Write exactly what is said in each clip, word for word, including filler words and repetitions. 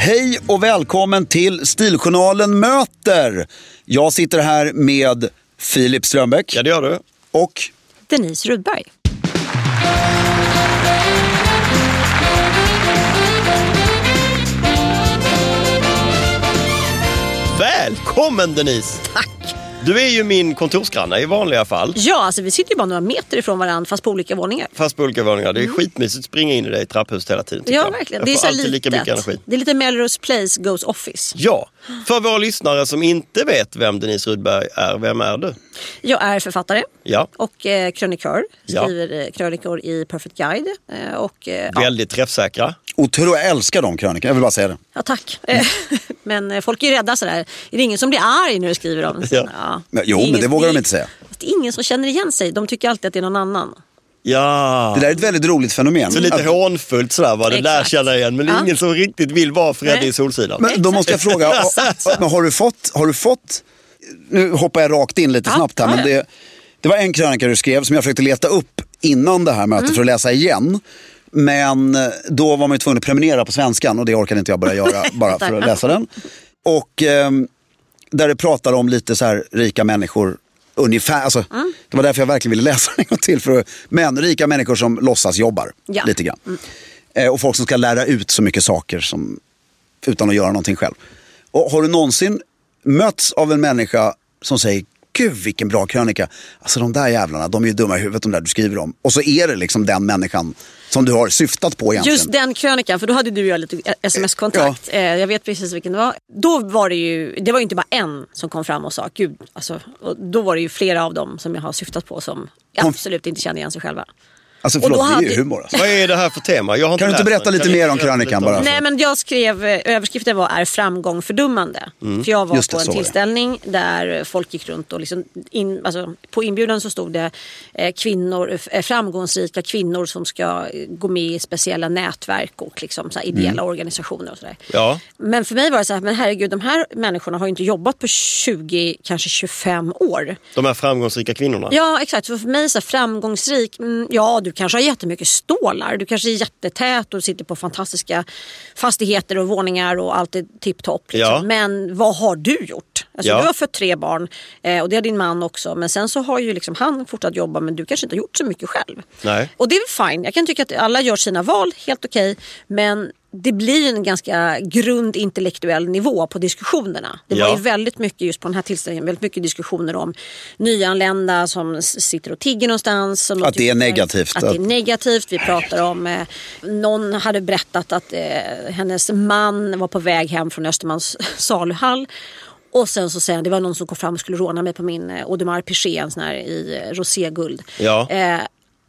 Hej och välkommen till Stiljournalen möter. Jag sitter här med Filip Strömbäck. Ja, det gör du. Och Denise Rudberg. Välkommen, Denise. Tack. Du är ju min kontorsgranne i vanliga fall. Ja, alltså vi sitter ju bara några meter ifrån varandra fast på olika våningar. Fast på olika våningar. Det är mm. skitmysigt att springa in i det i trapphuset hela tiden. Ja, verkligen. Det är så lite. Det är lite Melrose Place goes office. Ja, för våra lyssnare som inte vet vem Denise Rudberg är, vem är du? Jag är författare ja. och eh, krönikör. Skriver ja. krönikor i Perfect Guide. Eh, och, eh, Väldigt ja. träffsäkra. Otroligt, jag älskar de krönikorna. Jag vill bara säga det. Ja, tack. Mm. Men folk är ju rädda sådär. Är det ingen som blir arg när du skriver om det? Ja. Ja. Men, jo, det ingen, men det vågar de inte säga. Det är ingen som känner igen sig. De tycker alltid att det är någon annan. Ja. Det där är ett väldigt roligt fenomen. Så lite att, hånfullt sådär, vad det där känner igen. Men ja. ingen som riktigt vill vara Fred i Solsidan. Men då måste jag fråga, men har du fått, har du fått... Nu hoppar jag rakt in lite ja, snabbt här. Men det, det var en krönika du skrev som jag försökte leta upp innan det här mötet mm. för att läsa igen. Men då var man ju tvungen att prenumerera på svenskan och det orkade inte jag börja göra bara för att läsa den. Och eh, där det pratar om lite så här rika människor ungefär, alltså, mm. det var därför jag verkligen ville läsa den en gång till. För, men rika människor som låtsas jobbar ja. lite grann. Mm. Eh, och folk som ska lära ut så mycket saker som, utan att göra någonting själv. Och har du någonsin möts av en människa som säger gud vilken bra krönika, alltså de där jävlarna, de är ju dumma i huvudet de där du skriver om, och så är det liksom den människan som du har syftat på egentligen. Just den krönikan, för då hade du ju lite sms-kontakt. Ja. Jag vet precis vilken det var. Då var det ju, det var ju inte bara en som kom fram och sa gud, alltså, och då var det ju flera av dem som jag har syftat på som absolut inte känner igen sig själva. Alltså förlåt, det är ju humor. Alltså. Vad är det här för tema? Jag har inte kan du inte berätta lite mer om krönikan bara? Nej, men jag skrev, överskriften var är framgång fördummande? Mm. För jag var det, på en tillställning det. där folk gick runt och liksom in, alltså, på inbjudan så stod det eh, kvinnor, eh, framgångsrika kvinnor som ska gå med i speciella nätverk och liksom, så här, ideella mm. organisationer och sådär. Ja. Men för mig var det så här, men herregud, de här människorna har ju inte jobbat på tjugo, kanske tjugofem år. De här framgångsrika kvinnorna? Ja, exakt. För mig så här, framgångsrik, mm, ja du kanske har jättemycket stålar. Du kanske är jättetät och sitter på fantastiska fastigheter och våningar och allt är tipptopp. Liksom. Ja. Men vad har du gjort? Alltså ja. Du har fött tre barn eh, och det har din man också. Men sen så har ju liksom han fortsatt jobba, men du kanske inte har gjort så mycket själv. Nej. Och det är fine. Jag kan tycka att alla gör sina val, helt okej. Okay, men det blir en ganska grundintellektuell nivå på diskussionerna. Det ja. var ju väldigt mycket just på den här tillställningen, väldigt mycket diskussioner om nyanlända som sitter och tigger någonstans. Att det är negativt. Att det är negativt. Vi pratar om, eh, någon hade berättat att eh, hennes man var på väg hem från Östermalms saluhall. Och sen så säger han, det var någon som kom fram och skulle råna mig på min eh, Audemars Piché, en sån här i roséguld. Ja. Eh,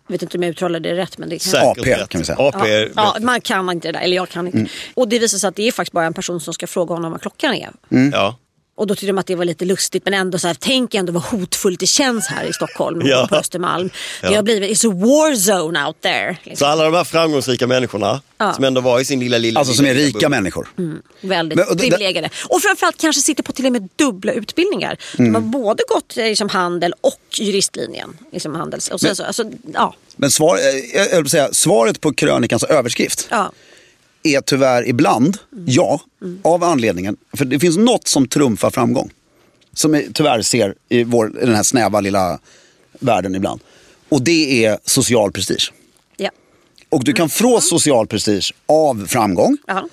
vet inte om jag uttalar det rätt, men det kan A P kan vi säga. A P ja, ja, man kan inte det där, eller jag kan inte. Mm. Och det visar sig att det är faktiskt bara en person som ska fråga honom vad klockan är. Mm. Ja. Och då tyckte de att det var lite lustigt, men ändå så här, tänk ändå vad hotfullt det känns här i Stockholm ja. på Östermalm. Ja. Det har blivit, it's a war zone out there. Liksom. Så alla de här framgångsrika människorna ja. som ändå var i sin lilla lilla... Alltså lilla, som är rika lilla människor. Mm, väldigt men, och d- privilegierade. Och framförallt kanske sitter på till och med dubbla utbildningar. Mm. De har både gått liksom, handel och juristlinjen. Liksom, handels. Och sen, men, så, alltså, ja. men svar, jag, jag vill säga, svaret på krönikans överskrift... Ja. är tyvärr ibland, mm. ja, mm. av anledningen. För det finns något som trumfar framgång. Som vi tyvärr ser i, vår, i den här snäva lilla världen ibland. Och det är social prestige. Ja. Och du kan mm. få social prestige av framgång. Aha.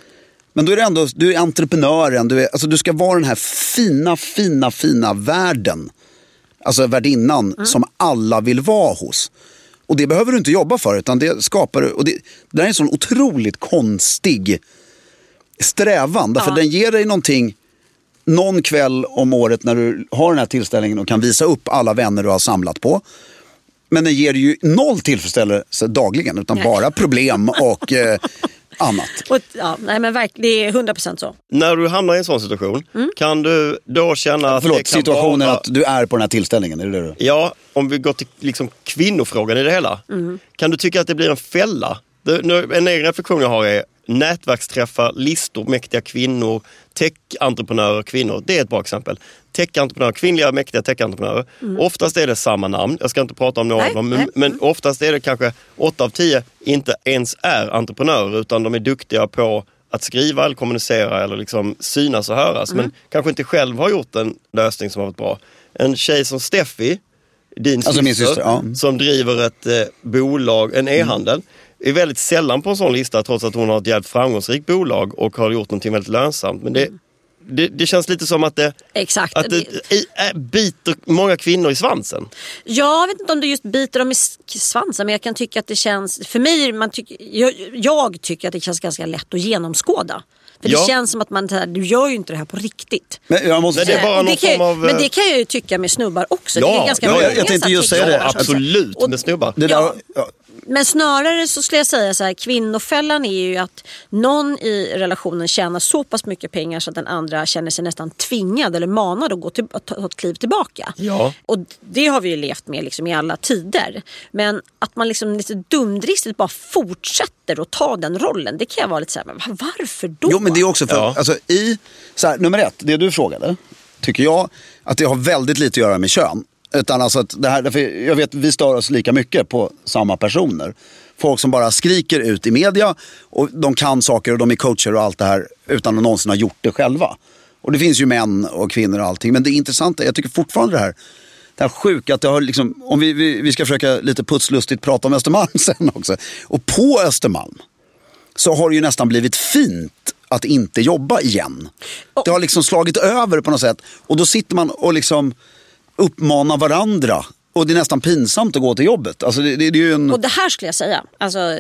Men då är det ändå, du är entreprenören. Du, är, alltså du ska vara den här fina, fina, fina världen. Alltså värdinnan mm. som alla vill vara hos. Och det behöver du inte jobba för, utan det skapar du. Och det, det är en sån otroligt konstig strävan. Därför ja. den ger dig någonting någon kväll om året när du har den här tillställningen och kan visa upp alla vänner du har samlat på. Men den ger ju noll tillfredsställelse dagligen, utan nej. bara problem och eh, annat. Och, ja, nej men verkligen, det är hundra procent så. När du hamnar i en sån situation, mm. kan du då känna... Att Förlåt, det kan situationen vara... att du är på den här tillställningen, är det det du? Ja, om vi går till liksom, kvinnofrågan i det hela. Mm. Kan du tycka att det blir en fälla? Det, nu, en egen reflektion jag har är nätverksträffar, listor, mäktiga kvinnor, tech-entreprenörer, kvinnor. Det är ett bra exempel. Tech-entreprenörer, kvinnliga, mäktiga tech-entreprenörer. Mm. Oftast är det samma namn. Jag ska inte prata om några nej, av dem. Men, mm. men oftast är det kanske åtta av tio inte ens är entreprenörer, utan de är duktiga på att skriva eller kommunicera eller liksom synas och höras. Mm. Men kanske inte själv har gjort en lösning som har varit bra. En tjej som Steffi, din alltså syster, min syster ja. som driver ett eh, bolag, en e-handel. Mm. Är väldigt sällan på en sån lista, trots att hon har ett jävligt framgångsrikt bolag och har gjort någonting väldigt lönsamt. Men det, det, det känns lite som att det, Exakt. Att det är, biter många kvinnor i svansen. Jag vet inte om det just biter dem i svansen, men jag kan tycka att det känns... För mig, man tycker, jag, jag tycker att det känns ganska lätt att genomskåda. För ja. det känns som att man du gör ju inte det här på riktigt. Men jag måste säga, det är bara någon det form av... Men det kan jag ju tycka med snubbar också. Ja, det är ganska ja jag, jag tänkte just säga det. Absolut, och, med snubbar. Det där, ja. Ja. Men snarare så skulle jag säga så här, kvinnofällan är ju att någon i relationen tjänar så pass mycket pengar så att den andra känner sig nästan tvingad eller manad att gå till, att ta ett kliv tillbaka. Ja. Och det har vi ju levt med liksom i alla tider. Men att man liksom lite dumdristigt bara fortsätter att ta den rollen, det kan jag vara lite så här, men varför då? Jo, men det är också för, ja. alltså i, så här, nummer ett, det du frågade, tycker jag att det har väldigt lite att göra med kön. Utan alltså att det här, för jag vet vi stör oss lika mycket på samma personer. Folk som bara skriker ut i media och de kan saker och de är coacher och allt det här utan att någonsin ha gjort det själva. Och det finns ju män och kvinnor och allting. Men det intressanta, jag tycker fortfarande det här, det här sjuka att det har liksom, om vi, vi, vi ska försöka lite putslustigt prata om Östermalm sen också. Och på Östermalm så har det ju nästan blivit fint att inte jobba igen. Det har liksom slagit över på något sätt. Och då sitter man och liksom uppmana varandra. Och det är nästan pinsamt att gå till jobbet. Alltså det, det, det är ju en... Och det här skulle jag säga. Alltså,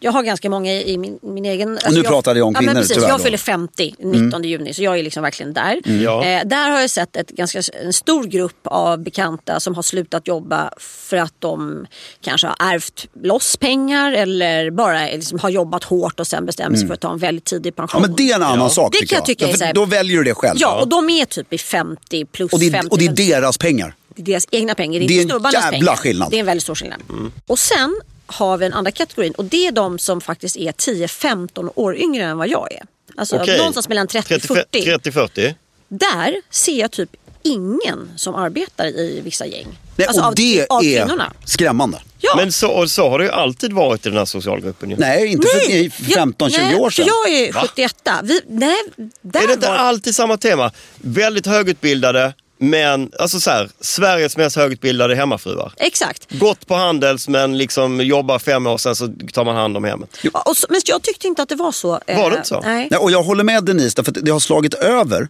jag har ganska många i min, min egen... Alltså och nu jag, pratade jag om kvinnor ja, men precis, tyvärr. Jag fyller femtio nittonde mm. juni, så jag är liksom verkligen där. Mm. Ja. Eh, där har jag sett ett ganska, en stor grupp av bekanta som har slutat jobba för att de kanske har ärvt loss pengar eller bara liksom har jobbat hårt och sen bestämmer sig mm. för att ta en väldigt tidig pension. Ja, men det är en annan ja. sak tycker jag. Det kan jag tycka ja, då väljer du det själv. Ja, och de är typ i femtio plus och det är, femtio. Och det är deras pengar. Deras egna pengar, det är, det är inte snubbarnas pengar. Det är en jävla skillnad. Det är en väldigt stor skillnad. Mm. Och sen har vi en andra kategorin och det är de som faktiskt är tio femton år yngre än vad jag är. Alltså okay. någonstans mellan trettio fyrtio. trettio fyrtio. Där ser jag typ ingen som arbetar i vissa gäng. Nej, alltså och av, det av är kvinnorna. Skrämmande. Ja. Men så, och så har det ju alltid varit i den här socialgruppen. Ja. Nej, inte nej. för femton tjugo år sedan. Jag är sjuttioett. Vi, nej, där är det inte var... alltid samma tema? Väldigt högutbildade, men alltså så här, Sveriges mest högutbildade hemmafruar. Exakt. Gått på handels, men liksom jobbar fem år sen så tar man hand om hemmet. Ja, och så, men jag tyckte inte att det var så. Eh, var det inte så? Nej. nej. Och jag håller med Denise, därför att det har slagit över.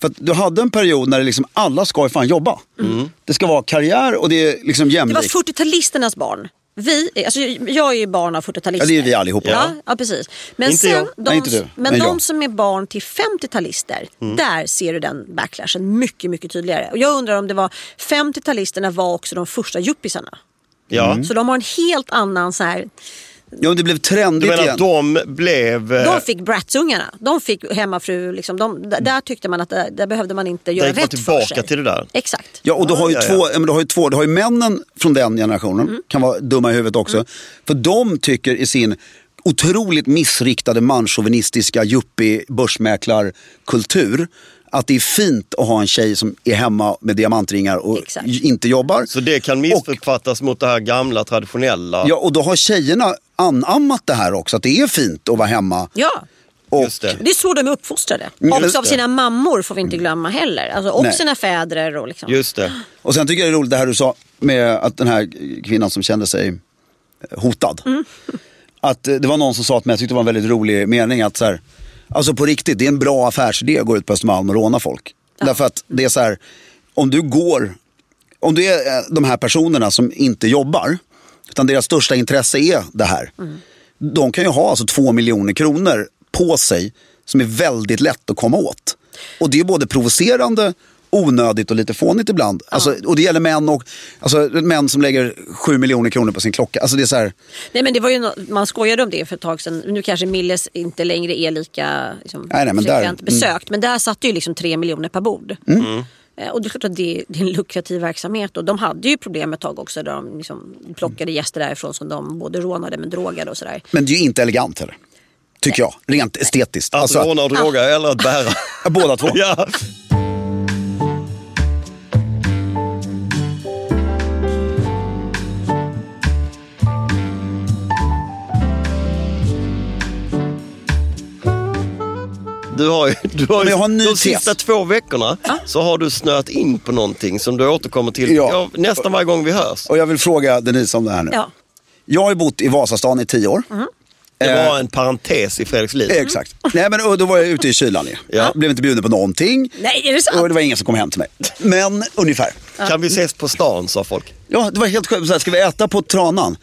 För att du hade en period när det liksom alla ska ju fan jobba. Mm. Det ska vara karriär och det är liksom jämlikt. Det var fyrtiotalisternas barn. Vi, alltså jag är ju barn av fyrtiotalister. Ja, det är vi allihopa. Ja, ja precis. Men inte sen, de, nej, inte du. Men nej, de som är barn till femtiotalister, mm. där ser du den backlashen mycket, mycket tydligare. Och jag undrar om det var femtiotalisterna var också de första juppisarna. Ja. Mm. Så de har en helt annan så här... Ja, det blev trendigt igen. De blev... De fick bratsungarna. De fick hemmafru. Liksom. De, där tyckte man att det, där behövde man inte göra rätt för sig. Det gick tillbaka till det där. Exakt. Ja, och du har ju ja, två... Ja. Men du har ju två. Du har ju männen från den generationen. Mm. Kan vara dumma i huvudet också. Mm. För de tycker i sin otroligt missriktade manschauvinistiska yuppie-börsmäklarkultur... att det är fint att ha en tjej som är hemma med diamantringar och exakt. Inte jobbar. Så det kan missuppfattas och, mot det här gamla, traditionella. Ja, och då har tjejerna anammat det här också, att det är fint att vara hemma. Ja, och, just det. Det är så de är uppfostrade. Mm, också av sina mammor får vi inte glömma heller. Alltså, och nej. Sina fäder. Och liksom. Just det. Och sen tycker jag det är roligt det här du sa med att den här kvinnan som kände sig hotad. Mm. Att det var någon som sa att jag tyckte det var en väldigt rolig mening att så här... Alltså på riktigt, det är en bra affärsidé att gå ut på Östermalm och råna folk. Ja. Därför att det är så här, om du går, om du är de här personerna som inte jobbar, utan deras största intresse är det här. Mm. De kan ju ha alltså två miljoner kronor på sig som är väldigt lätt att komma åt. Och det är både provocerande, onödigt och lite fånigt ibland. Ja. Alltså, och det gäller män och alltså, män som lägger sju miljoner kronor på sin klocka. Alltså det är så här... Nej men det var ju no- man skojade om det för ett tag sedan. Nu kanske Milles inte längre är lika liksom, nej, nej, men där, mm. besökt. Men där satt ju liksom tre miljoner per bord. Mm. Mm. Och det är klart att det, det är en lukrativ verksamhet. Och de hade ju problem ett tag också där de liksom plockade gäster därifrån som de både rånade men drogade och sådär. Men det är ju inte elegant heller. Tycker nej. jag. Rent nej. estetiskt. Att alltså, råna och droga ah. eller att bära. Båda två. Ja. Du har ju, du har ju, jag har en ny de sista tes. två veckorna ah. så har du snöat in på någonting som du återkommer till ja. Ja, nästan varje gång vi hörs. Och jag vill fråga Denise om det här nu. Ja. Jag har ju bott i Vasastan i tio år. Mm. Det var en parentes i Fredriks liv. Mm. Exakt. Nej, men då var jag ute i kylan. Ja. Jag blev inte bjuden på någonting. Nej, är det sant? Och det var ingen som kom hem till mig. Men ungefär. Ja. Kan vi ses på stan, sa folk. Ja, det var helt skönt. Ska vi äta på Tranan?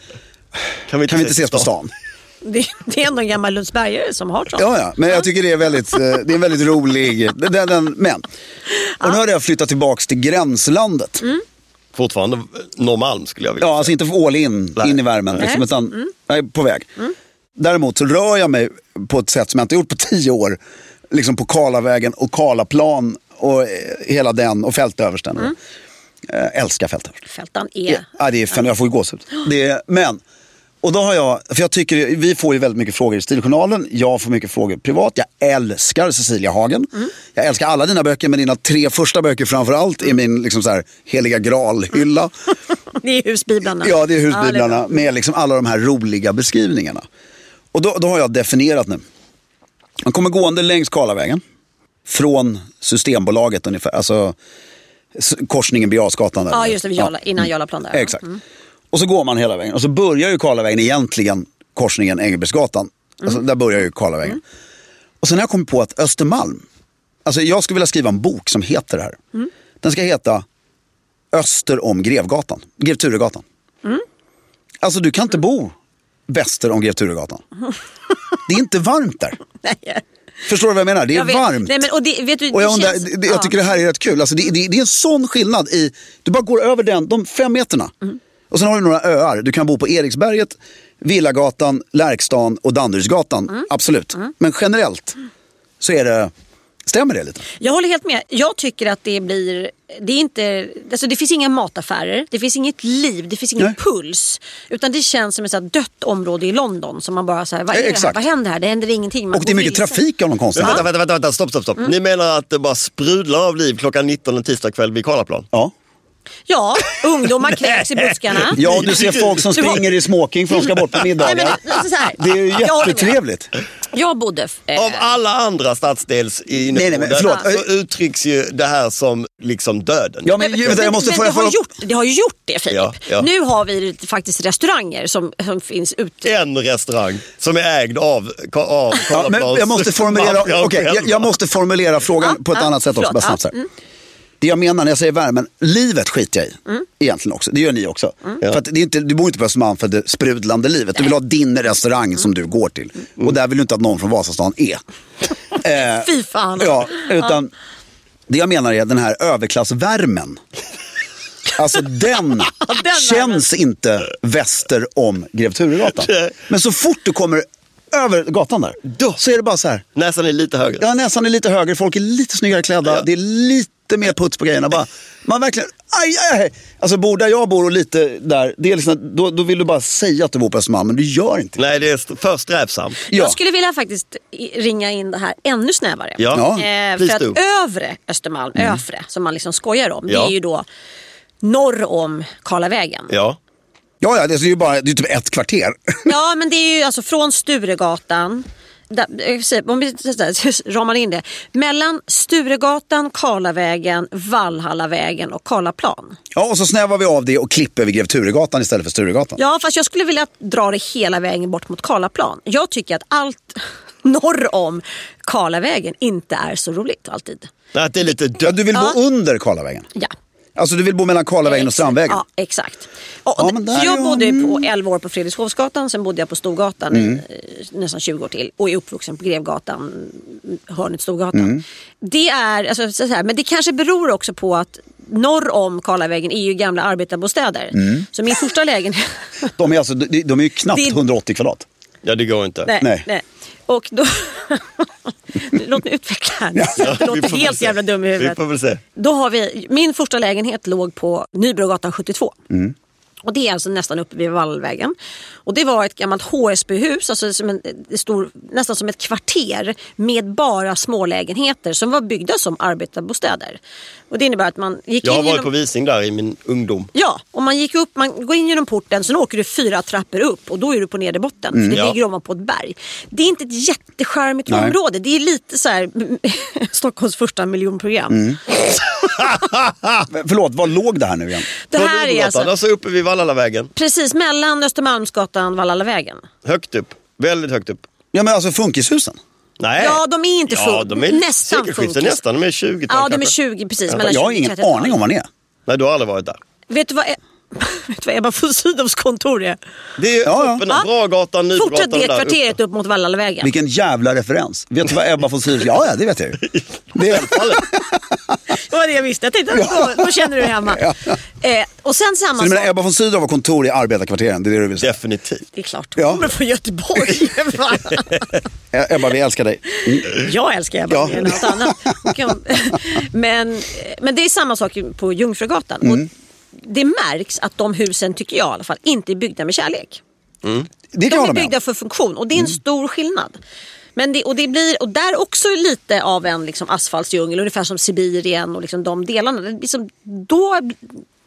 Kan vi inte, kan vi inte ses, ses på stan? Det, det är ändå en gammal Lundsbergare som har sånt. Ja, ja, men jag tycker det är väldigt, det är en väldigt rolig... Den, den, men. Och nu har jag flyttat tillbaka till gränslandet. Mm. Fortfarande Norrmalm skulle jag vilja säga. Ja, alltså inte all in, in i värmen. Liksom, utan mm. jag är på väg. Mm. Däremot så rör jag mig på ett sätt som jag inte gjort på tio år. Liksom på Karlavägen och Karlaplan och hela den och Fältöversten. Mm. Äh, älskar Fältöversten. Fältan är... Ja, ja det är fan, jag får ju gåshud. Det, men... Och då har jag, för jag tycker, vi får ju väldigt mycket frågor i Stiljournalen. Jag får mycket frågor privat. Jag älskar Cecilia Hagen. Mm. Jag älskar alla dina böcker, men dina tre första böcker framförallt är min liksom så här heliga graalhylla. Mm. Det är husbiblarna. Ja, det är husbiblarna ja, det är med liksom alla de här roliga beskrivningarna. Och då, då har jag definierat nu. Man kommer gående längs Karlavägen från Systembolaget ungefär. Alltså korsningen vid Grevgatan där. Ja, just det, Jala, ja. innan Jarlaplan där. Exakt. Mm. Och så går man hela vägen. Och så börjar ju Karlavägen egentligen korsningen Engelbrektsgatan. Mm. Alltså, där börjar ju Karlavägen. Mm. Och sen har jag kommit på att Östermalm... Alltså jag skulle vilja skriva en bok som heter det här. Mm. Den ska heta Öster om Grevgatan. Grevturegatan. Mm. Alltså du kan inte mm. bo väster om Grevturegatan. Mm. Det är inte varmt där. Nej. Förstår du vad jag menar? Det är jag vet, varmt. Nej, men, och det, vet du, och jag, undrar, känns, det, jag ja. tycker det här är rätt kul. Alltså, det, det, det är en sån skillnad i... Du bara går över den, de fem meterna. Mm. Och sen har du några öar. Du kan bo på Eriksberget, Villagatan, Lärkstaden och Danderydsgatan. Mm. Absolut. Mm. Men generellt så är det... Stämmer det lite? Jag håller helt med. Jag tycker att det blir... Det, är inte, alltså det finns inga mataffärer. Det finns inget liv. Det finns ingen Nej. puls. Utan det känns som ett så här dött område i London. Som man bara så här... Vad, är det här? Vad händer här? Det händer ingenting. Man och det är mycket trafik av någon konstigt. Ja. Vänta, vänta, vänta, vänta. Stopp, stopp, stopp. Mm. Ni menar att det bara sprudlar av liv klockan nitton en tisdagkväll vid Karlaplan? Ja. Ja, ungdomar kräks i buskarna. Ja, du ser folk som springer i smoking för de ska bort på middagar. Nej, men, så här, det är ju jättetrevligt. Jag bodde... Äh... Av alla andra stadsdels i Norden så uttrycks ju det här som liksom döden. Ja, men, men, men, men, jag måste men, få men det, har gjort, det har ju gjort det, Filip. Ja, ja. Nu har vi faktiskt restauranger som, som finns ute. En restaurang som är ägd av, av ja, men jag måste formulera, okay, jag, jag måste formulera frågan ah, på ett ah, annat sätt förlåt, också. Bara snabbt, ah, mm. Det jag menar när jag säger värmen, livet skiter jag i. Mm. Egentligen också, det gör ni också. Mm. För att det är inte, du bor inte på Östermalm för det sprudlande livet. Du vill ha din restaurang mm. som du går till. Mm. Och där vill du inte att någon från Vasastan är. eh, Fy fan. Ja, utan det jag menar är den här överklassvärmen. Alltså den, den känns värmen. Inte väster om Grevturegatan. Men så fort du kommer... över gatan där. Då. Så är det bara så här. Näsan är lite högre. Ja, näsan är lite högre. Folk är lite snyggare klädda. Ja. Det är lite mer puts på grejerna. Bara, man verkligen... Aj, aj. Alltså, bor där jag bor och lite där... Det är liksom, då, då vill du bara säga att du bor på Östermalm, men du gör inte. Nej, det är st- för strävsamt. Ja. Jag skulle vilja faktiskt ringa in det här ännu snävare. Ja. Eh, ja. För att du. Övre Östermalm, mm. öfre, som man liksom skojar om, ja. Det är ju då norr om Karlavägen. Ja. Ja, ja, det är ju bara det är typ ett kvarter. Ja, men det är ju alltså från Sturegatan, där, om vi ramar in det, mellan Sturegatan, Karlavägen, Vallhallavägen och Karlaplan. Ja, och så snävar vi av det och klipper vid Grevturegatan istället för Sturegatan. Ja, fast jag skulle vilja dra det hela vägen bort mot Karlaplan. Jag tycker att allt norr om Karlavägen inte är så roligt alltid. Att det är lite dö- du vill ja. Bo under Karlavägen? Ja. Alltså du vill bo mellan Karlavägen och Strandvägen? Ja, exakt. Och, ja, men där jag bodde ju på elva år på Fredrikshovsgatan, sen bodde jag på Storgatan mm. nästan tjugo år till och är uppvuxen på Grevgatan, hörnet Storgatan. Mm. Det är, alltså, så här, men det kanske beror också på att norr om Karlavägen är ju gamla arbetarbostäder. Mm. Så min första lägenhet... de, är alltså, de, de är ju knappt det... hundraåttio kvadrat. Ja, det går inte. Nej, nej. nej. Och då... Låt mig utveckla det. Ja, det låter helt jävla dum i huvudet. Vi får väl se. Då har vi... Min första lägenhet låg på Nybrogatan sjuttiotvå. Mm. Och det är alltså nästan uppe vid Valhallavägen. Och det var ett gammalt H S B-hus, alltså som en, det stod nästan som ett kvarter med bara smålägenheter som var byggda som arbetarbostäder. Och det innebär att man gick Jag in har varit genom... på visning där i min ungdom. Ja, och man gick upp, man går in genom porten, sen åker du fyra trappor upp och då är du på nederbotten. Mm, för det ja. Ligger om på ett berg. Det är inte ett jätteskärmigt Nej. Område. Det är lite så här Stockholms första miljonprogram. Mm. Förlåt, vad låg det här nu igen? Det här Från är alltså... alltså uppe vid Valhallavägen. Precis, mellan Östermalmsgatan och Valhallavägen. Högt upp, väldigt högt upp. Ja, men alltså funkishusen? Nej. Ja, de är inte funkis. Ja, de är nästan funkis. Nästan, de är tjugo. Ja, kanske. De är tjugo, precis. Ja, jag har ingen aning om vad det är. Nej, du har aldrig varit där. Vet du vad... Vet du vad Ebba von Sydows kontor är? Det är ja, uppe ja. Bra gatan, Nybrogatan. Fortsätt det kvarteret uppe. Upp mot Valhallavägen. Vilken jävla referens. Vet du vad Ebba von Sydow... Ja, ja, det vet jag ju. Det är det var det jag visste. Jag tänkte, ja. då, då känner du hemma. Ja. Eh, och sen samma så... Men Ebba von Sydow har kontor i arbetarkvarteren, det är det du vill säga. Definitivt. Det är klart, hon ja. Kommer från Göteborg. Ebba, vi älskar dig. Mm. Jag älskar Ebba, ja. Det är något annat. men, men det är samma sak på Jungfrugatan. Mm. Och det märks att de husen, tycker jag i alla fall, inte är byggda med kärlek. Mm. Det de är byggda med. För funktion, och det är en mm. stor skillnad. Men det, och, det blir, och där också lite av en liksom asfaltsdjungel, ungefär som Sibirien och liksom de delarna. Det, liksom, då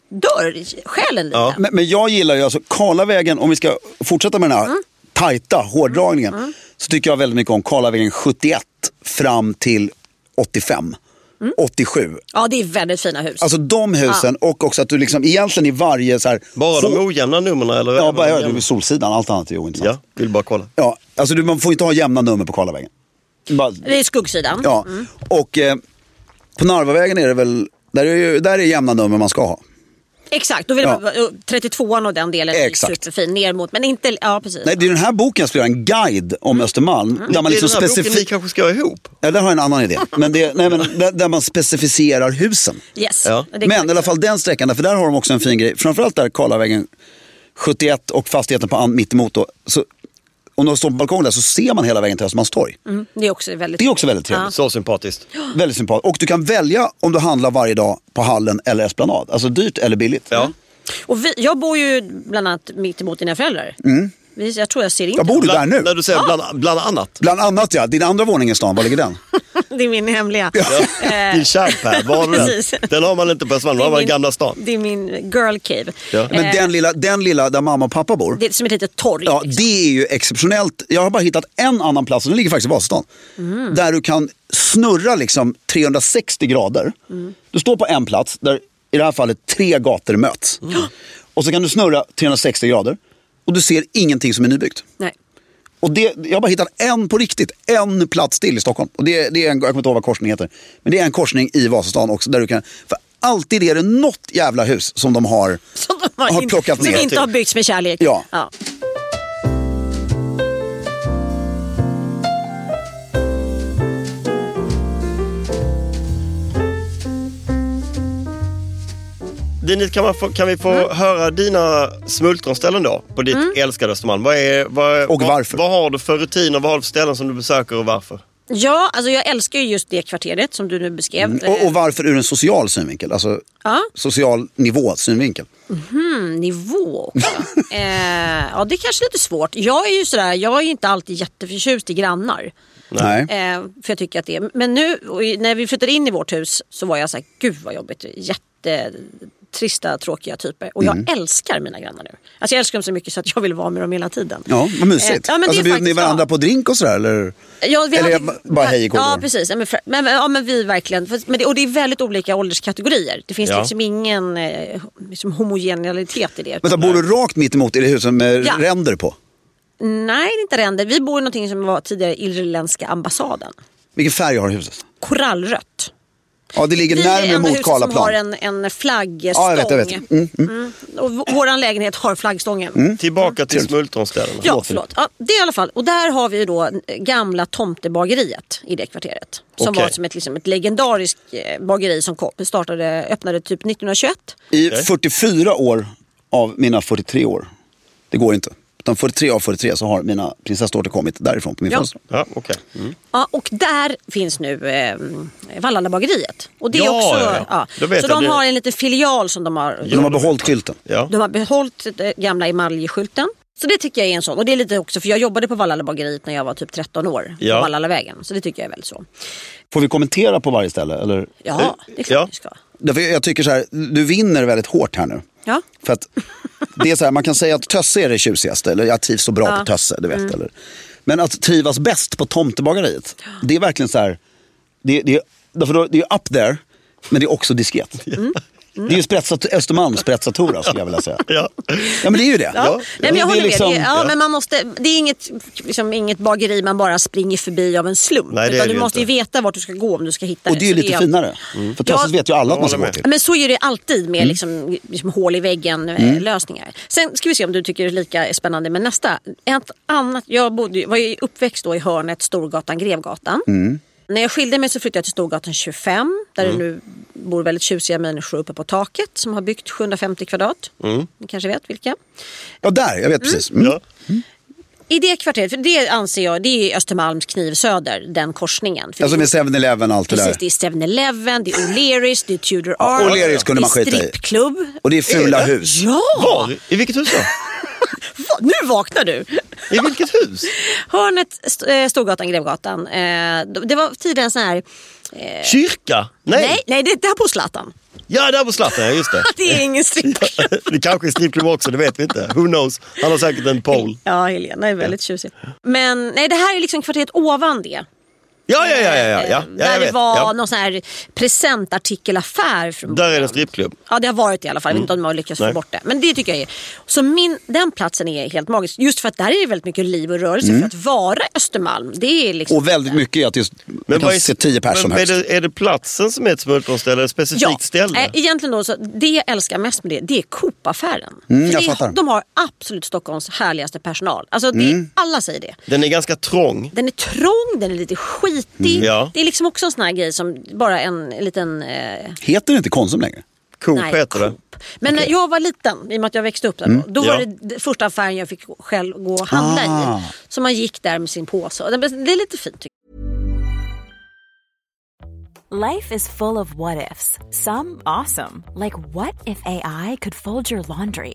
dör själen lite. Ja. Men, men jag gillar ju alltså Karlavägen, om vi ska fortsätta med den här mm. tajta hårdragningen, mm. så tycker jag väldigt mycket om Karlavägen sjuttioett fram till åttiofem. Mm. åttiosju. Ja, det är väldigt fina hus. Alltså de husen ja. Och också att du liksom egentligen i varje så här... Bara de ojämna numren eller? Ja, bara ja, du är solsidan, allt annat är ointressant. Ja, vill bara kolla. Ja, alltså du, man får inte ha jämna nummer på Karlavägen. Bara... Det är skuggsidan. Ja, mm. och eh, på Narvavägen är det väl... Där är, där är jämna nummer man ska ha. Exakt, då vill ja. Man, trettiotvåan och den delen Exakt. Är superfin ner mot, men inte... Ja, precis. Nej, det är den här boken jag skulle göra, en guide om mm. Östermalm. Mm. Där man liksom specif- boken ni kanske ska ha ihop. Ja, där har jag en annan idé. Men det, nej, men där, där man specificerar husen. Yes. Ja. Men i alla fall den sträckan, för där har de också en fin grej. Framförallt där Karlavägen sjuttioett och fastigheten på an, mitt emot då, så... Och när man står på balkongen där så ser man hela vägen till Östermalms torg. Mm, det är också väldigt, det är också väldigt trevligt. Ja. Så sympatiskt. Väldigt sympatiskt. Och du kan välja om du handlar varje dag på Hallen eller Esplanad. Alltså dyrt eller billigt. Ja. Mm. Och vi, jag bor ju bland annat mitt emot dina föräldrar. Mm. Jag tror jag ser inte. Jag bor du där nu? När du säger ja. bland, bland annat. Bland annat, ja. Din andra våning i stan, var ligger den? Det är min hemliga. Ja. Din kärnpärn, var har den? Den har man inte på Östermalm, den har man i Gamla stan. Det är min girl cave. Ja. Men eh. den, lilla, den lilla där mamma och pappa bor. Det är som ett litet torg. Ja, liksom. Det är ju exceptionellt. Jag har bara hittat en annan plats, och den ligger faktiskt i Vasastan. Mm. Där du kan snurra liksom trehundrasextio grader. Mm. Du står på en plats där i det här fallet tre gator möts. Mm. Och så kan du snurra trehundrasextio grader. Och du ser ingenting som är nybyggt. Nej. Och det, jag har bara hittat en på riktigt, en plats till i Stockholm. Och det, det är en, jag kommer inte ihåg vad korsning heter. Men det är en korsning i Vasastan också. Där du kan, för alltid är det något jävla hus som de har, som de har, har plockat in, ner. Som inte har byggts med kärlek. Ja. ja. Denise, kan, man få, kan vi få mm. höra dina smultronställen då på ditt mm. älskade Östermalm? Vad är, vad, och varför? Vad, vad har du för rutin och vad har du för ställen som du besöker och varför? Ja, alltså jag älskar ju just det kvarteret som du nu beskrev. Mm. Och, och varför ur en social synvinkel? Alltså ja. Social nivå synvinkel. Mm, nivå också. eh, ja, det är kanske lite svårt. Jag är ju sådär, jag är inte alltid jätteförtjust i grannar. Nej. Eh, för jag tycker att det är... Men nu, när vi flyttade in i vårt hus så var jag såhär, gud vad jobbigt, jätte... trista, tråkiga typer. Och jag mm. älskar mina grannar nu. Alltså jag älskar dem så mycket så att jag vill vara med dem hela tiden. Ja, vad mysigt. Eh, ja, alltså bjuder ni varandra ja. På drink och sådär? Eller, ja, vi eller hade, bara hej i korridor? Ja, precis. Men, men, ja, men vi verkligen. Men det, och det är väldigt olika ålderskategorier. Det finns ja. liksom ingen eh, liksom homogenialitet i det. Men då bor du rakt mitt emot i det huset med ja. ränder på? Nej, det är inte ränder. Vi bor i någonting som var tidigare irländska ambassaden. Vilken färg har huset? Korallrött. Ja, det ligger närmare mot Karlaplan. Har en, en flaggstång. Ja, jag vet, jag vet. Mm, mm. Mm. Och v- vår lägenhet har flaggstången. Mm. Tillbaka till smultronställen. Ja, förlåt. Ja, det i alla fall. Och där har vi ju då gamla Tomtebageriet i det kvarteret. Som okay. var som ett, liksom, ett legendariskt bageri som kom, startade, öppnade typ nittonhundratjugoett. I fyrtiofyra år av mina fyrtiotre år. Det går inte. Utan fyrtiotre av fyrtiotre så har mina prinsesstårtor kommit därifrån på min ja. ja, okay. mm. ja, och där finns nu eh, Vallhallabageriet. Och det ja, är också ja, ja. Ja. Så de har en liten filial som de har. Ja, de har behållit skylten. Ja. De har behållit gamla emaljeskylten. Så det tycker jag är en sån. Och det är lite också, för jag jobbade på Vallhallabageriet när jag var typ tretton år ja. på Valhallavägen. Så det tycker jag är väldigt så. Får vi kommentera på varje ställe? Eller? Ja, det är klart ja. vi ska. Därför jag tycker så här, du vinner väldigt hårt här nu. Ja. För att det är så här, man kan säga att Tösse är det tjusigaste. Eller jag trivs så bra ja. på Tösse, du vet. Mm. Eller. Men att trivas bäst på Tomtebageriet, ja. det är verkligen så här, det, det, därför då, det är up there, men det är också diskret. Mm. Mm. Det är ju spretsat, Östermalm spretsatorer skulle jag vilja säga. Ja. ja, men det är ju det. Ja. Ja. Nej, men jag håller liksom... med. Ja, men man måste, det är inget, liksom, inget bageri man bara springer förbi av en slump. Nej, det utan det du måste ju veta vart du ska gå om du ska hitta. Och det är ju lite är... finare. Mm. För Tösses ja. vet ju alla att man ska gå till. Men så är det alltid med mm. liksom, liksom, hål i väggen mm. lösningar. Sen ska vi se om du tycker det är lika spännande med nästa. Ett annat, jag bodde, var ju uppväxt då i hörnet Storgatan, Grevgatan. Mm. När jag skilde mig så flyttade jag till Storgatan tjugofem där mm. det nu bor väldigt tjusiga människor uppe på taket som har byggt sjuhundrafemtio kvadrat. Mm. Ni kanske vet vilka. Ja, där. Jag vet mm. precis. Mm. Ja. Mm. I det kvarteret, för det anser jag, det är Östermalms knivsöder, den korsningen. För alltså med seven eleven och allt det där. Precis, det är seven eleven, det är O'Learys, det är Tudor Arms, ja, O'Learys kunde man skita i. Det är strippklubb. Och det är fula hus. Ja! Var? I vilket hus då? Nu vaknar du. I vilket hus? Hörnet, Storgatan, Grevgatan. Det var tidigare en sån här... Kyrka? Nej. Nej, nej det är där på Slatan. Ja, där på Slatan, just det. Det är ingen strippklubb. Det kanske är strippklubb också, det vet vi inte. Who knows? Han har säkert en pole. Ja, Helena är väldigt tjusig. Men nej, det här är liksom kvarteret ovan det. Ja, ja, ja, ja, ja. ja där det var ja. någon sån här presentartikelaffär. Från där är en strippklubb. Ja, det har varit i alla fall. Jag vet inte om de har lyckats få bort det. Men det tycker jag är. Så min, den platsen är helt magisk. Just för att där är det väldigt mycket liv och rörelse. Mm. För att vara Östermalm, det är liksom... Och väldigt mycket att just... Men vad är, tio men är, det, är det platsen som är ett smultronställe eller ett specifikt ja. ställe? Äh, egentligen då, så det jag älskar mest med det, det är Coop-affären. Mm, jag fattar. De har absolut Stockholms härligaste personal. Alltså, det, mm. alla säger det. Den är ganska trång. Den är trång, den är lite skit. Mm, ja. Det är liksom också en sån här grej som bara en liten... Eh... Heter det inte Konsum längre? Coop Nej, heter Coop. det. Men okay. när jag var liten, i och med att jag växte upp där, mm. då var ja. det första affären jag fick själv gå och handla ah. i. Så man gick där med sin påse. Det är lite fint. Life is full of what ifs. Some awesome. Like what if A I could fold your laundry?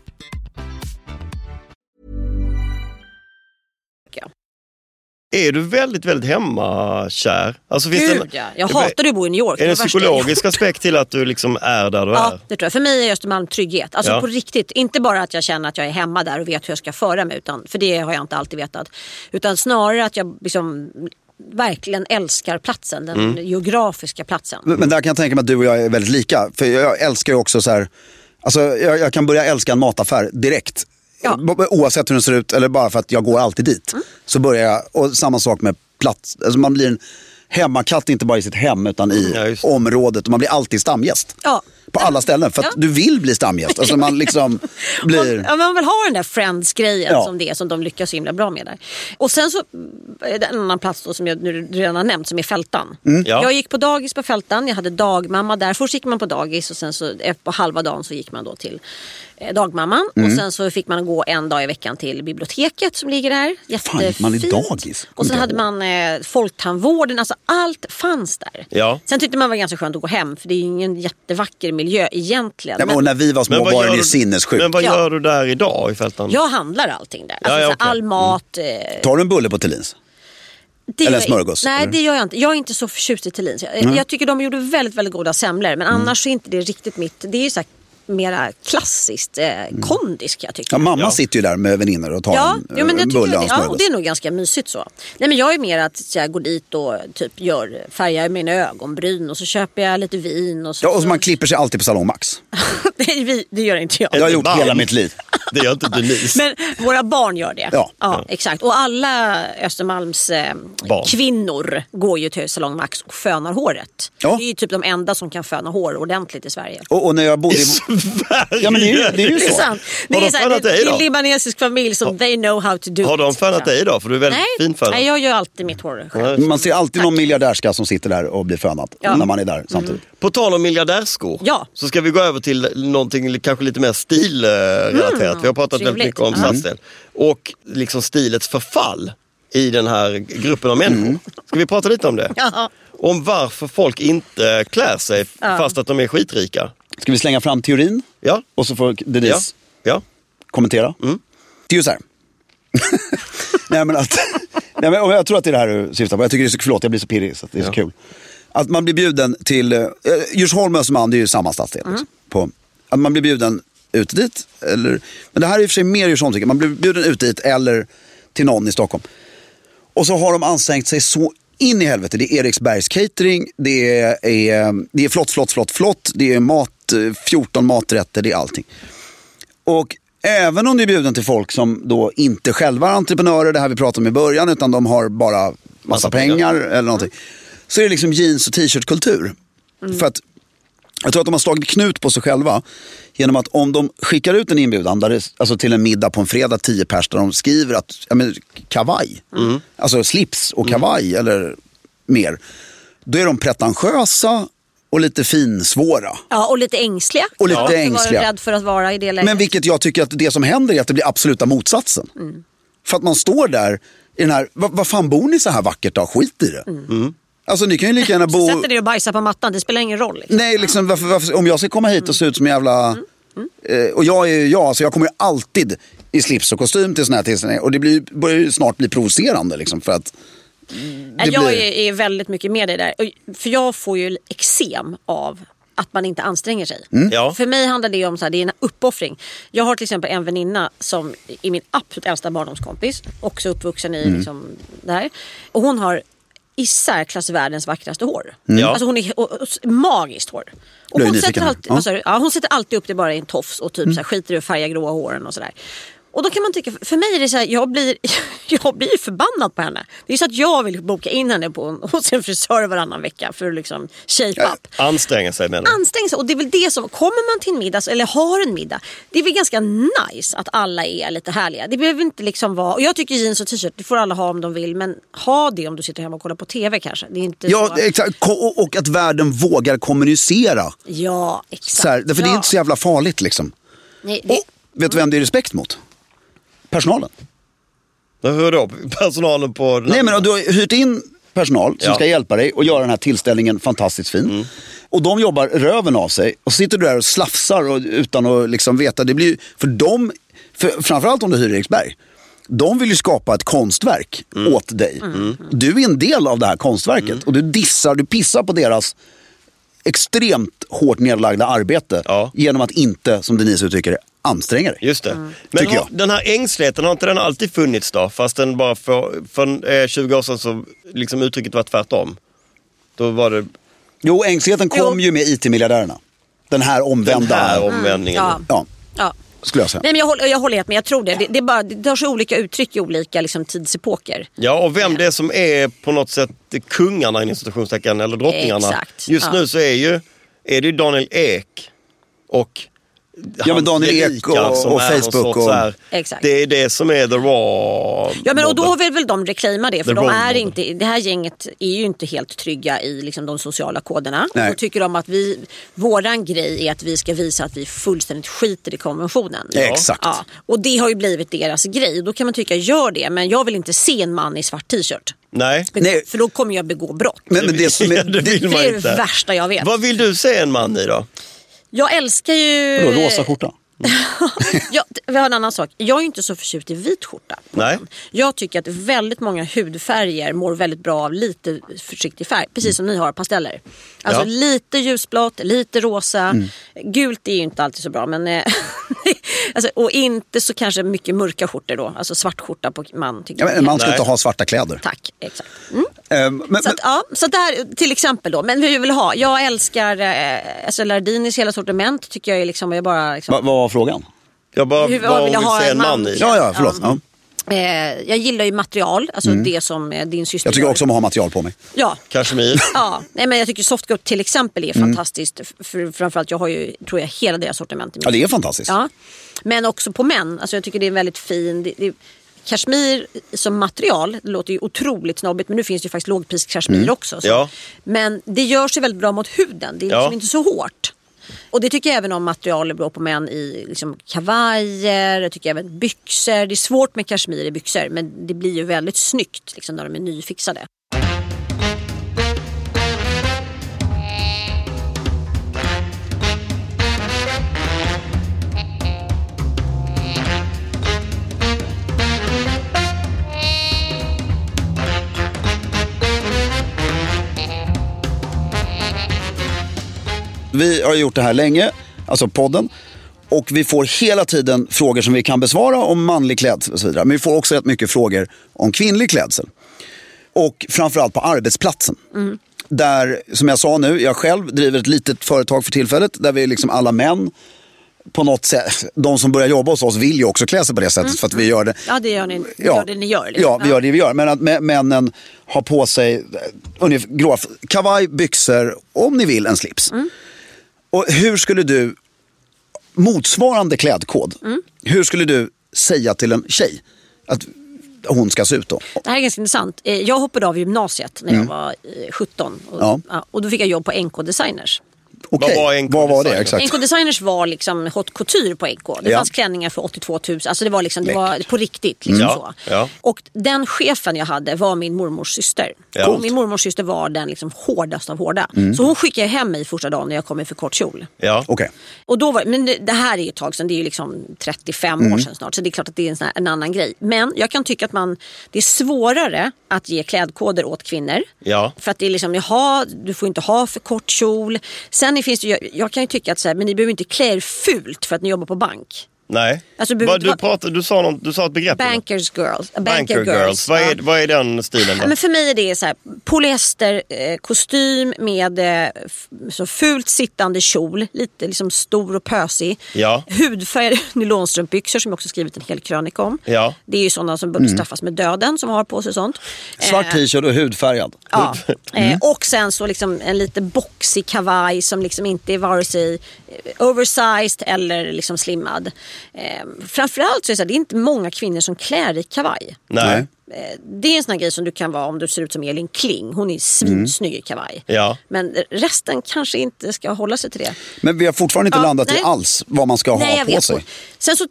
Är du väldigt, väldigt hemmakär? Alltså, finns Gud, en, ja. Jag det, hatar att bo i New York. Är det en psykologisk aspekt till att du liksom är där du ja, är? Det tror jag. För mig är Östermalm trygghet. Alltså ja. På riktigt. Inte bara att jag känner att jag är hemma där och vet hur jag ska föra mig. Utan, för det har jag inte alltid vetat. Utan snarare att jag liksom verkligen älskar platsen. Den mm. geografiska platsen. Men, men där kan jag tänka mig att du och jag är väldigt lika. För jag älskar ju också så här... Alltså, jag, jag kan börja älska en mataffär direkt. Ja. Oavsett hur den ser ut eller bara för att jag går alltid dit mm. så börjar jag, och samma sak med plats, alltså man blir en hemmakatt inte bara i sitt hem utan i ja, området, och man blir alltid stamgäst ja. På alla ställen, för att ja. Du vill bli stamgäst, alltså man liksom blir man, ja, man vill ha den där friends-grejen ja. Som det är, som de lyckas så himla bra med där. Och sen så är det en annan plats då, som jag nu redan har nämnt, som är Fältan mm. ja. Jag gick på dagis på Fältan, jag hade dagmamma där. Först gick man på dagis och sen så på halva dagen så gick man då till dagmamman mm. och sen så fick man gå en dag i veckan till biblioteket som ligger där. Jättefint. Fan, man är dagis. Och sen hade man eh, folktandvården, alltså allt fanns där ja. Sen tyckte man var ganska skönt att gå hem, för det är ju ingen jättevacker miljö egentligen. Ja, men, och när vi var små var det ju sinnessjukt. Men vad gör du där idag i Fältan? Jag handlar allting där, alltså, ja, ja, okay. all mat mm. eh... Tar du en bulle på Tillins? Det eller smörgås? Nej, det gör jag inte. Jag är inte så förtjust i Tillins. Jag, mm. jag tycker de gjorde väldigt, väldigt goda semlor. Men annars mm. så är inte det riktigt mitt. Det är ju så här mera klassiskt eh, kondisk, jag tycker. Ja, mamma ja. Sitter ju där med väninnor och tar ja, en, ja, men en bulle och ja, och det är nog ganska mysigt så. Nej, men jag är mer att så jag går dit och typ gör, färgar mina ögonbryn och så köper jag lite vin. Och så, ja, och så man klipper sig alltid på Salon Max. det, det gör inte jag. Jag har gjort barn. Hela mitt liv. Det gör inte Denise. Men våra barn gör det. Ja. Ja, exakt. Och alla Östermalms eh, kvinnor går ju till Salon Max och fönar håret. Ja. Det är ju typ de enda som kan föna hår ordentligt i Sverige. Och, och när jag bodde i... Ja, men det är ju, det är ju så. Det är sant. Det är, de såhär, det är en libanesisk familj som har, they know how to do. Har de fönat dig idag? För du är väldigt nej, fin fönad. Nej, jag gör alltid mitt hår själv. Man ser alltid Tack. Någon miljardärska som sitter där och blir fönad ja. När man är där samtidigt. Mm. På tal om miljardärskor ja. Så ska vi gå över till någonting kanske lite mer stilrelaterat. Mm. Vi har pratat väldigt mycket om mm. stadsdel och liksom stilets förfall i den här gruppen av människor. Mm. Ska vi prata lite om det? Ja. Om varför folk inte klär sig ja. Fast att de är skitrika. Ska vi slänga fram teorin? Ja. Och så får Denise ja. Ja. Kommentera. Mm. Det är ju så här. Nej, men att, nej, men jag tror att det är det här du syftar på. Jag tycker det är så, förlåt, jag blir så pirrig så att det är ja. Så kul. Att man blir bjuden till... Eh, Djursholm och Östermalm, det är ju samma stadsdel. Mm. Liksom, på, att man blir bjuden ut dit. Eller, men det här är i och för sig mer Djursholm, tycker jag. Man blir bjuden ut dit eller till någon i Stockholm. Och så har de ansträngt sig så... in i helvete, det är Eriksbergs catering, det är, det är flott, flott, flott, flott, det är mat, fjorton maträtter, det är allting. Och även om du är bjuden till folk som då inte själva är entreprenörer, det här vi pratade om i början, utan de har bara massa, massa pengar, pengar eller någonting, mm. så är det liksom jeans- och t-shirtkultur. Mm. För att jag tror att de har slagit knut på sig själva genom att om de skickar ut en inbjudan där det, alltså till en middag på en fredag tio pers där de skriver att ja, men, kavaj, mm. alltså slips och kavaj mm. eller mer, då är de pretentiösa och lite finsvåra. Ja, och lite ängsliga. Och lite ja. Ängsliga. Rädd för att vara i det läget. Men vilket jag tycker att det som händer är att det blir absoluta motsatsen. Mm. För att man står där i den här, vad, vad fan bor ni så här vackert då? Skit i det. Mm. Mm. Alltså ni kan ju lika gärna bo... Sätter dig och bajsar på mattan, det spelar ingen roll. Liksom. Nej, liksom, varför, varför, om jag ska komma hit och se ut som jävla... Mm. Mm. Eh, och jag är ju jag, så jag kommer ju alltid i slips och kostym till sån här tillställningar. Och det blir, börjar ju snart bli provocerande liksom, för att... Mm. Jag blir... är väldigt mycket med dig där. För jag får ju eksem av... att man inte anstränger sig. Mm. Ja. För mig handlar det om så här, det är en uppoffring. Jag har till exempel en väninna som är min absolut äldsta barndomskompis, också uppvuxen i mm. liksom, det här. Och hon har i särklass världens vackraste hår. Mm. Alltså hon är och, och, magiskt hår. Och hon sätter, alltid, ja. Sorry, ja, hon sätter alltid upp det bara i en tofs och typ mm. så här, skiter i att färga gråa håren och sådär. Och då kan man tycka, för mig är det så här, jag blir, jag blir förbannad på henne. Det är så att jag vill boka in henne på, hos en frisör varannan vecka för att liksom shape up. Anstränga sig med henne. Anstränga sig, och det är väl det som, kommer man till en middag eller har en middag, det är väl ganska nice att alla är lite härliga. Det behöver inte liksom vara, och jag tycker jeans och t-shirt, det får alla ha om de vill, men ha det om du sitter hemma och kollar på tv kanske. Det är inte ja, så... exakt, och att världen vågar kommunicera. Ja, exakt. Så här, därför ja. Det är inte så jävla farligt liksom. Nej, det... och, vet du vem det är respekt mot? Personalen. Hur då? Personalen på... Nej, men du har hyrt in personal som ja. Ska hjälpa dig och göra den här tillställningen fantastiskt fin. Mm. Och de jobbar röven av sig. Och sitter du där och slafsar och, utan att liksom veta. Det blir, för de, för, framförallt om du hyr Eriksberg, de vill ju skapa ett konstverk mm. åt dig. Mm. Du är en del av det här konstverket. Mm. Och du dissar, du pissar på deras extremt hårt nedlagda arbete ja. Genom att inte, som Denise uttrycker det, ansträngare. Just det. Mm. Men har, den här ängsligheten, har inte den alltid funnits då? Fast den bara för, för eh, tjugo år sedan så liksom uttrycket var tvärtom. Då var det... Jo, ängsligheten kom jo. ju med I T-miljardärerna. Den här omvända... Den här omvändningen. Mm. Ja. Ja. Skulle jag säga. Nej, men jag håller, jag håller helt med, jag tror det. Det, det, är bara, det tar sig olika uttryck i olika liksom, tidsepoker. Ja, och vem det är som är på något sätt kungarna i institutionstecken eller drottningarna. Exakt. Just ja. Nu så är ju är det ju Daniel Ek och ja, men Daniel Ek och, och Facebook och... Här, exakt. Det är det som är the raw... Ja, men och då vill väl de reklama det, för de är inte, det här gänget är ju inte helt trygga i liksom, de sociala koderna. Nej. Och tycker de att vi, våran grej är att vi ska visa att vi fullständigt skiter i konventionen. Ja. Exakt. Ja. Och det har ju blivit deras grej. Då kan man tycka, gör det, men jag vill inte se en man i svart t-shirt. Nej. Nej. För då kommer jag begå brott. Men, men det, som är, det, det är det värsta jag vet. Vad vill du se en man i då? Jag älskar ju... Vadå, rosa skjorta? Ja, vi har en annan sak. Jag är ju inte så förtjust i vit skjorta. Nej. Jag tycker att väldigt många hudfärger mår väldigt bra av lite försiktig färg. Precis som ni har pasteller. Alltså ja. Lite ljusblått, lite rosa. Mm. Gult är ju inte alltid så bra, men... alltså, och inte så kanske mycket mörka skjortor då. Alltså svart skjorta på man. Tycker ja, men man ska nej. Inte ha svarta kläder. Tack, exakt. Mm. Um, men, så, att, ja, så där till exempel då. Men vi vill ha. Jag älskar eh, alltså Lardinis hela sortiment. Tycker jag är liksom... Jag bara, liksom... Va, vad var frågan? Jag bara, hur, vad vill jag ha en man, man i? Ja, ja, förlåt. Um, ja. Eh, jag gillar ju material, alltså mm. det som eh, din syster. Jag tycker också om att ha material på mig. Ja. Kashmir. Ja, nej, men jag tycker softgoat till exempel är mm. fantastiskt. För, framförallt jag har ju, tror jag, hela deras sortiment. Ja, det är fantastiskt. Ja. Men också på män, alltså jag tycker det är väldigt fin... Det, det, kashmir som material, det låter ju otroligt snobbigt, men nu finns det ju faktiskt lågpris kashmir mm. också. Så. Ja. Men det gör sig väldigt bra mot huden, det är liksom ja. Inte så hårt. Och det tycker jag även om material är bra på män i liksom kavajer, jag tycker även byxor. Det är svårt med kashmir i byxor, men det blir ju väldigt snyggt liksom, när de är nyfixade. Vi har gjort det här länge, alltså podden, och vi får hela tiden frågor som vi kan besvara om manlig klädsel och så vidare. Men vi får också rätt mycket frågor om kvinnlig klädsel. Och framförallt på arbetsplatsen. Mm. Där, som jag sa nu, jag själv driver ett litet företag för tillfället där vi liksom alla män på något sätt, de som börjar jobba hos oss vill ju också klä sig på det sättet mm. för att vi gör det. Ja, det gör ni, ja, gör det ni gör. Liksom. Ja, vi gör det vi gör. Men att männen har på sig ungefär grå kavaj, byxor, om ni vill en slips. Mm. Och hur skulle du, motsvarande klädkod, mm. hur skulle du säga till en tjej att hon ska se ut då? Det här är ganska intressant. Jag hoppade av gymnasiet när mm. jag var sjutton och, ja. Och då fick jag jobb på N K-designers. Okej, okay. Vad var det exakt? N K-designers var liksom hot couture på N K. Det ja. Fanns klänningar för åttiotvåtusen, alltså det var liksom, det var på riktigt liksom mm. så. Ja. Och den chefen jag hade var min mormors syster. Ja. Och min mormors syster var den liksom hårdast av hårda. Mm. Så hon skickade hem mig första dagen när jag kom in för kort kjol. Ja. Okej. Okay. Och då var, men det, det här är ju ett tag sedan, det är ju liksom trettiofem mm. år sedan snart, så det är klart att det är en, sån här, en annan grej. Men jag kan tycka att man, det är svårare att ge klädkoder åt kvinnor. Ja. För att det är liksom, jaha, du får inte ha för kort kjol. Sen finns det, jag, jag kan ju tycka att så här, men ni behöver inte klä er fult för att ni jobbar på bank. Nej. Alltså, du, du, pratade, du, sa något, du sa ett begrepp. Bankers eller? Girls. Banker, Banker girls. girls. Vad, är, vad är den stilen då? Men för mig är det så här, polyesterkostym med så fult sittande kjol. Lite liksom stor och pösig. Ja. Hudfärgade nylonstrumpbyxor som jag också skrivit en hel krönika om. Ja. Det är ju sådana som borde straffas mm. med döden som har på sig sånt. Svart t-shirt och hudfärgad. Ja. Mm. Och sen så liksom en lite boxig kavaj som liksom inte är vare sig oversized eller liksom slimmad. Eh, framförallt så är det, så här, det är inte många kvinnor som klär i kavaj. Nej. Eh, det är en sån här grej som du kan vara om du ser ut som Elin Kling. Hon är svinsnygg i kavaj. Ja. Men resten kanske inte ska hålla sig till det. Men vi har fortfarande inte ja, landat nej. i alls vad man ska nej, ha på sig. På. Sen så...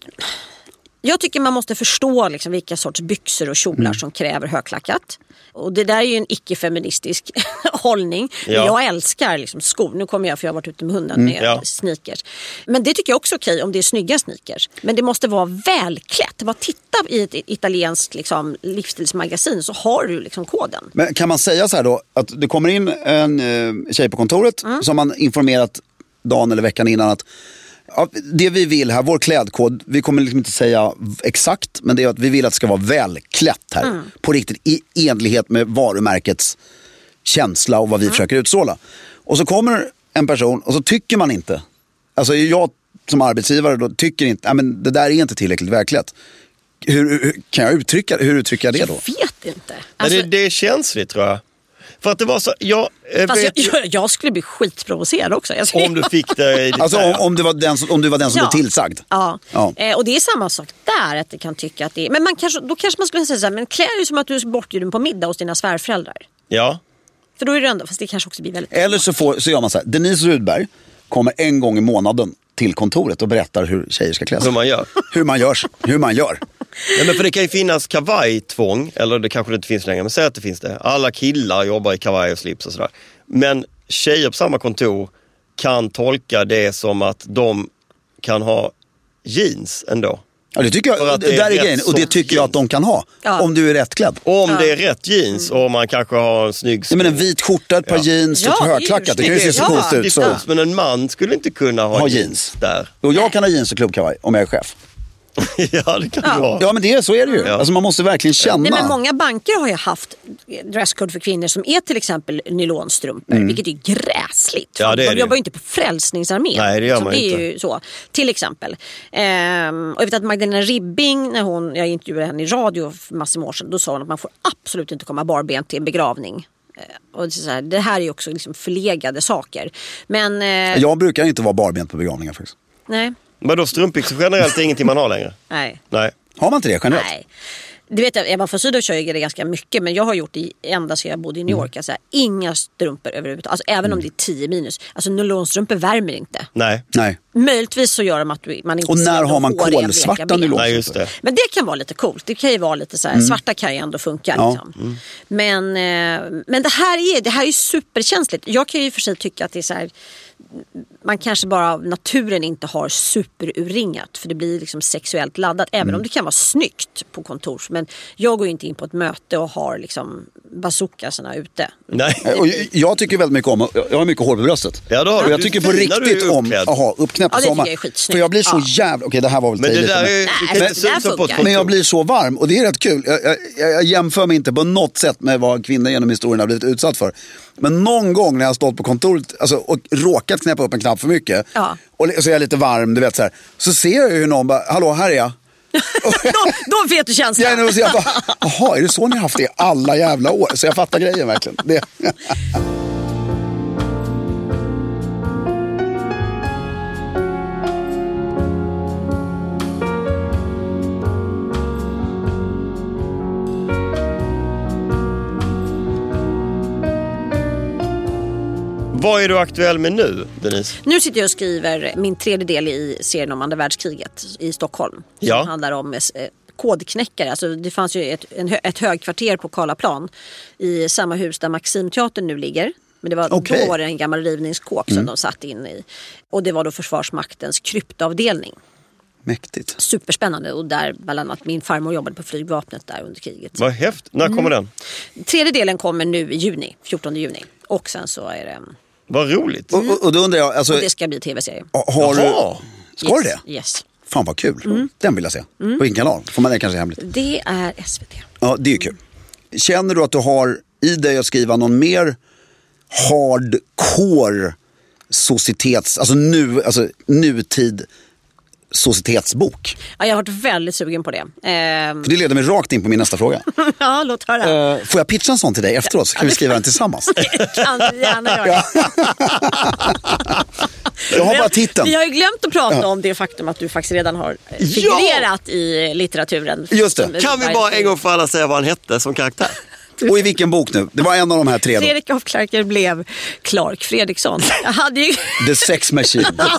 Jag tycker man måste förstå liksom vilka sorts byxor och kjolar mm. som kräver högklackat. Och det där är ju en icke-feministisk hållning. Ja. Men jag älskar liksom skor. Nu kommer jag, för jag har varit ute med hunden med mm, ja. sneakers. Men det tycker jag också är okej om det är snygga sneakers. Men det måste vara välklätt. Bara titta i ett italienskt liksom, livsstilsmagasin så har du liksom koden. Men kan man säga så här då, att det kommer in en eh, tjej på kontoret mm. som man informerat dagen eller veckan innan att ja, det vi vill här, vår klädkod, vi kommer liksom inte säga exakt, men det är att vi vill att det ska vara välklätt här. Mm. På riktigt, i enlighet med varumärkets känsla och vad vi mm. försöker utsåla. Och så kommer en person och så tycker man inte. Alltså jag som arbetsgivare då tycker inte, nej men det där är inte tillräckligt välklätt. Hur, hur kan jag uttrycka, hur uttrycker jag det då? Jag vet inte. Alltså... Det, det är känsligt tror jag. För att det var så... Jag, Fast vet, jag, jag skulle bli skitprovocerad också. Om du fick det... Alltså om, om, du var den, om du var den som ja. blev tillsagd. Ja, ja. Eh, och det är samma sak där att det kan tycka att det är... Men man kanske, då kanske man skulle säga så här, men klär dig som att du är bortbjuden på middag hos dina svärföräldrar. Ja. För då är det ändå... Fast det kanske också blir väldigt... Eller så, får, så gör man så här, Denise Rudberg kommer en gång i månaden till kontoret och berättar hur tjejer ska klä sig. Hur man gör. Hur man görs. Hur man gör. Nej, men för det kan ju finnas kavajtvång, eller det kanske inte finns längre, men säg att det finns det. Alla killar jobbar i kavaj och slips och sådär. Men tjejer på samma kontor kan tolka det som att de kan ha jeans ändå. Ja, det tycker jag, det det är är grejen, och det tycker jag att de kan ha. Ja. Om du är rätt klädd. Om ja. det är rätt jeans och man kanske har en snygg... Nej, men en vit skjorta, ett par ja. jeans, ja, ett högklackat. Det kan ju se så coolt ut. Så. Men en man skulle inte kunna ha, ha jeans. jeans där. Och jag kan ha jeans och klubbkavaj om jag är chef. Ja, det kan ja. det vara. Ja, men det, så är det ju. Ja. Alltså, man måste verkligen känna. Nej, men många banker har ju haft dresscode för kvinnor som är till exempel nylonstrumpor, mm. vilket är gräsligt. Ja, det är de det. Jobbar ju inte på Frälsningsarmén. Nej, det gör man inte. Ju så, till exempel. Ehm, och jag vet att Magdalena Ribbing, när hon, jag intervjuade henne i radio för massor av år sedan, då sa hon att man får absolut inte komma barbent till en begravning. Och så här, det här är ju också liksom förlegade saker. Men, eh... jag brukar inte vara barbent på begravningar faktiskt. Nej. Men då strumpbyxor generellt är ingenting man har längre? Nej. Nej. Har man inte det generellt? Nej. Du vet, Ebba von Sydow kör ju det ganska mycket, men jag har gjort det ända sedan jag bodde i New York. Mm. Alltså, inga strumpor överhuvudtaget. Alltså, även mm. om det är tio minus. Alltså, nylonstrumpor värmer inte. Nej. Nej. Möjligtvis så gör de att man inte... Och när har man kolsvarta nylonstrumpor? Men det kan vara lite coolt. Det kan ju vara lite så här, mm. svarta kan ju ändå funka. Ja. Liksom. Mm. Men, men det här är det här är superkänsligt. Jag kan ju för sig tycka att det är så här... Man kanske bara av naturen inte har superurringat, för det blir liksom sexuellt laddat, även mm. om det kan vara snyggt på kontor. Men jag går ju inte in på ett möte och har liksom bazookaserna ute. Nej. Och jag, jag tycker väldigt mycket om, jag har mycket hår på bröstet. Ja, då har du. Jag tycker på riktigt om att ha uppknäppt på sommaren. För jag blir så ja. jävla, okej det här var väl men det där är, men, nej, det men, men jag blir så varm, och det är rätt kul. Jag, jag, jag jämför mig inte på något sätt med vad kvinnor genom historien har blivit utsatt för. Men någon gång när jag har stått på kontoret alltså, och råkat knäppa upp en knapp för mycket ja. och så är jag lite varm, du vet så här. Så ser jag hur någon bara, hallå här är jag. då, då vet du känslan. Ja, jag bara, jaha, är det så ni har haft det alla jävla år? Så jag fattar grejen verkligen. Det. Vad är du aktuell med nu, Denise? Nu sitter jag och skriver min tredje del i serien om andra världskriget i Stockholm. Ja. Som handlar om kodknäckare. Alltså, det fanns ju ett, en, ett högkvarter på Karlaplan i samma hus där Maximteatern nu ligger. Men det var okay. Då var det en gammal rivningskåk som mm. de satt in i. Och det var då Försvarsmaktens kryptavdelning. Mäktigt. Superspännande, och där bland annat min farmor jobbade på flygvapnet där under kriget. Vad häftigt. När kommer mm. den? Tredje delen kommer nu i juni, fjortonde juni. Och sen så är det... Vad roligt. Mm. Och, och då undrar jag... Alltså, och det ska bli tv-serie. Har du... Ska yes. det? Yes. Fan vad kul. Mm. Den vill jag se. Mm. På din kanal. Får man den kanske hemligt? Det är S V T. Ja, det är ju kul. Känner du att du har i dig att skriva någon mer hardcore societets, alltså nu, alltså nutid societetsbok? Ja, jag har varit väldigt sugen på det. Ehm... För det leder mig rakt in på min nästa fråga. Ja, låt höra. Ehm... Får jag pitcha en sån till dig efteråt så kan vi skriva den tillsammans? Kan vi gärna göra. Jag har bara titeln. Vi har ju glömt att prata ja. om det faktum att du faktiskt redan har figurerat ja. i litteraturen. Just det. Som... Kan vi bara en gång för alla säga vad han hette som karaktär? Och i vilken bok nu? Det var en av de här tre då. Fredrik af Klarker blev Clark Fredriksson. Jag hade ju... The Sex Machine. Ja,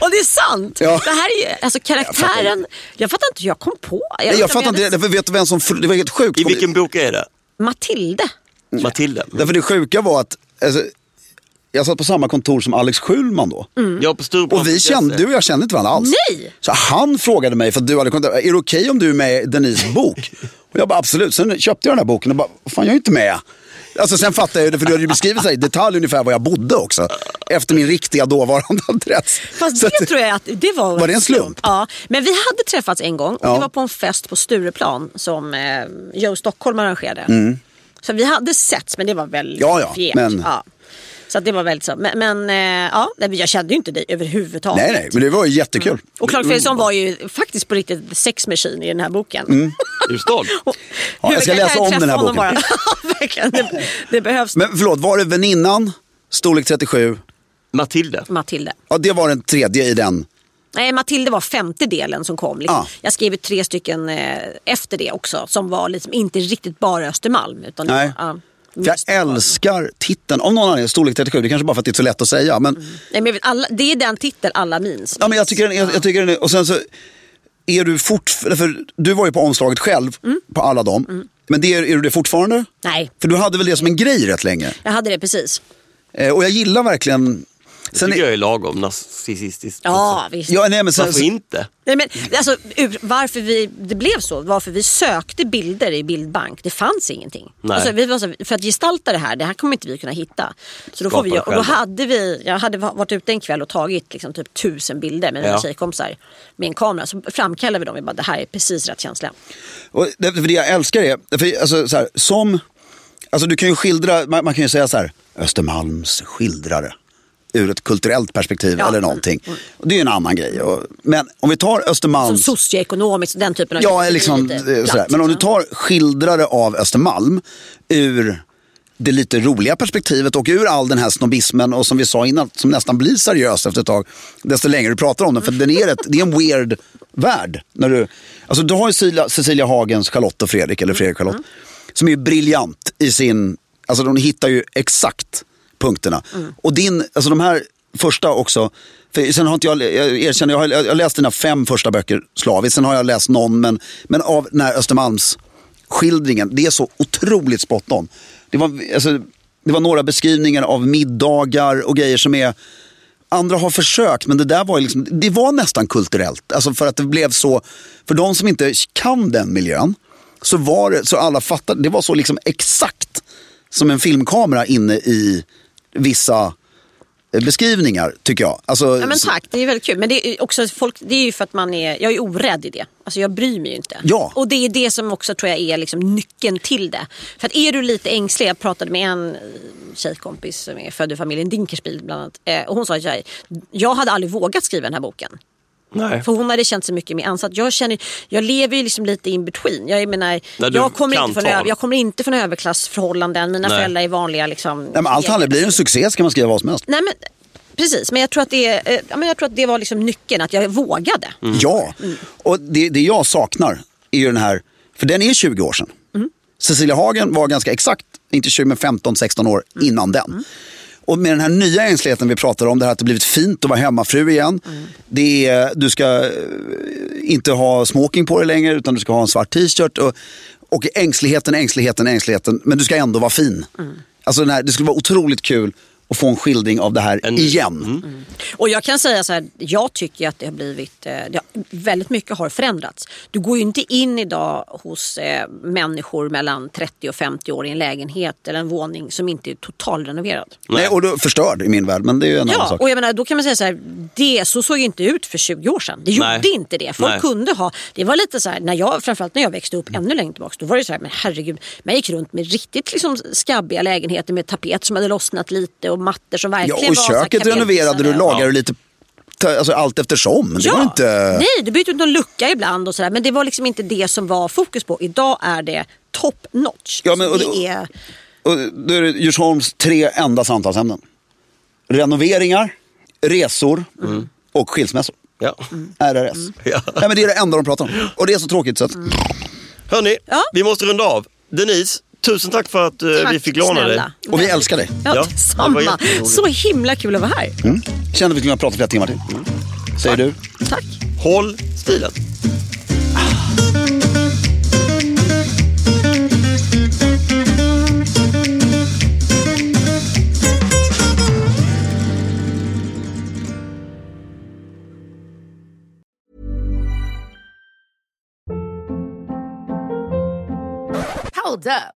och det är sant. Ja. Det här är ju, alltså karaktären... Jag fattar inte, jag kom på. Jag, Nej, jag fattar inte hade... det, för vet du vem som... Det var helt sjukt. I vilken bok är det? Matilde. Mm. Matilde. Mm. Därför det sjuka var att... Alltså, jag satt på samma kontor som Alex Schulman då. Mm. Jag på Sturegatan. Och vi kände, du och jag kände inte varandra alls. Nej. Så han frågade mig, för att du hade kontakt, är det okej okay om du är med i Denises bok? Och jag bara absolut. Sen köpte jag den här boken och bara, fan jag är inte med. Alltså sen fattade jag det, för du hade ju beskrivit sig i detalj ungefär var jag bodde också. Efter min riktiga dåvarande adress. Fast det, det tror jag att det var... Var det en slump? slump? Ja, men vi hade träffats en gång. Och ja. det var på en fest på Stureplan som eh, Joe Stockholm arrangerade. Mm. Så vi hade sett, men det var väldigt ja, ja, fjärt. Men... Ja. Så det var väldigt så. Men, men eh, ja, jag kände ju inte dig överhuvudtaget. Nej, nej, men det var ju jättekul. Mm. Och Clark Fredriksson var ju faktiskt på riktigt sexmaskin i den här boken. Mm. Just då. Ja, jag ska läsa om den här boken. Bara, det, det behövs. Men förlåt, var det väninnan, storlek trettiosju? Matilde. Matilde. Ja, det var den tredje i den. Nej, Matilde var femte delen som kom. Liksom. Ah. Jag skrev tre stycken eh, efter det också. Som var liksom inte riktigt bara Östermalm. Utan nej. Det var, ah. För jag älskar titeln. Om någon annan är storlek trettiosju, det kanske bara för att det är så lätt att säga. Men... Mm. Nej, men alla, det är den titeln alla minns. Ja, men jag tycker den, jag, jag tycker den är, och sen så är du fortfarande, för du var ju på omslaget själv mm. på alla dem. Mm. Men det är, är du det fortfarande? Nej. För du hade väl det som en grej rätt länge? Jag hade det, precis. Eh, och jag gillar verkligen... Det tycker är... jag är lagom narcissistiskt. Ja, också. Visst. Ja, nej, men sen... Varför inte? Nej, men, alltså, ur, varför vi, det blev så, varför vi sökte bilder i bildbank, det fanns ingenting. Alltså, vi var så, för att gestalta det här, det här kommer inte vi kunna hitta. Så då, får vi, och då hade vi, jag hade varit ute en kväll och tagit liksom, typ tusen bilder med mina ja. tjejkompisar med en kamera. Så framkallade vi dem, vi bara, det här är precis rätt känsla. Och det, för det jag älskar är, för, alltså, så här, som, alltså, du kan ju skildra, man, man kan ju säga så här, Östermalms skildrare. Ur ett kulturellt perspektiv ja, eller någonting. Mm, mm. Det är ju en annan grej. Men om vi tar Östermalm... Som socioekonomiskt, den typen av... Ja, liksom, sådär. Men om du tar skildrare av Östermalm ur det lite roliga perspektivet och ur all den här snobbismen och som vi sa innan, som nästan blir seriös efter ett tag, desto längre du pratar om den. För den är ett, det är en weird värld. När du, alltså, du har ju Cecilia Hagens Charlotte och Fredrik, eller Fredrik Charlotte, mm, mm. som är ju briljant i sin... Alltså de hittar ju exakt... punkterna. Mm. Och din, alltså de här första också, för sen har inte jag, jag erkänner, jag har, jag har läst dina fem första böcker slaviskt, sen har jag läst någon, men, men av den här Östermalms skildringen, det är så otroligt spot on. Det var, alltså, det var några beskrivningar av middagar och grejer som är, andra har försökt, men det där var liksom, det var nästan kulturellt, alltså för att det blev så, för de som inte kan den miljön, så var det, så alla fattade, det var så liksom exakt som en filmkamera inne i vissa beskrivningar, tycker jag. Alltså, ja, men tack, det är väldigt kul. Men det är också folk, det är ju för att man är, jag är orädd i det. Alltså jag bryr mig ju inte. Ja. Och det är det som också tror jag är liksom nyckeln till det. För att är du lite ängslig, jag pratade med en tjejkompis som är född i familjen Dinkelspiel bland annat. Och hon sa att jag, jag hade aldrig vågat skriva den här boken. Nej. För hon hade känt sig mycket mer ansatt. Jag känner, jag lever ju liksom lite in between. Jag menar, jag kommer inte från över, jag kommer inte från överklassförhållanden. Mina Nej. föräldrar är vanliga liksom. Nej, men allt handlar blir en succé, ska man skriva vad som helst. Nej, men precis, men jag tror att det eh, men jag tror att det var liksom nyckeln, att jag vågade. Mm. Ja. Mm. Och det, det jag saknar är ju den här, för den är tjugo år sedan. Mm. Cecilia Hagen var ganska exakt inte tjugo men femton sexton år mm. innan den. Mm. Och med den här nya ängsligheten vi pratar om, det här att det blivit fint att vara hemmafru igen. Mm. Det är, du ska inte ha smoking på dig längre, utan du ska ha en svart t-shirt. Och, och ängsligheten, ängsligheten, ängsligheten. Men du ska ändå vara fin. Mm. Alltså den här, det skulle vara otroligt kul och få en skildring av det här en... igen. Mm. Mm. Och jag kan säga så här, jag tycker att det har blivit, det har, väldigt mycket har förändrats. Du går ju inte in idag hos eh, människor mellan trettio och femtio år i en lägenhet eller en våning som inte är totalrenoverad. Nej, och då förstörd i min värld, men det är ju en ja, annan sak. Och jag menar, då kan man säga så här, det så såg ju inte ut för tjugo år sedan. Det gjorde Nej. Inte det. Folk Nej. Kunde ha, det var lite så här, när jag, framförallt när jag växte upp mm. ännu längre tillbaka, då var det så här, men herregud, man gick runt med riktigt liksom skabbiga lägenheter med tapet som hade lossnat lite och mattor som verkligen ja, och var... och köket renoverade du, lagade du lite... Alltså allt eftersom. Det ja. Var inte... Nej, du bytte ut någon lucka ibland och sådär. Men det var liksom inte det som var fokus på. Idag är det top notch. Ja, men, och, det är... och, och, då är det Djursholms tre enda samtalsämnen. Renoveringar, resor mm. och skilsmässor. Ja. Mm. R R S. Mm. Ja. Nej, men det är det enda de pratar om. Och det är så tråkigt. Så att... mm. Hörrni, ja? Vi måste runda av. Denise... tusen tack för att tack, vi fick låna dig. Och vi älskar dig. Ja, ja, samma. Så himla kul att vara här. Mm. Kände vi kunde prata flera timmar till. Mm. Säger tack. Du? Tack. Håll stilen. Hold up.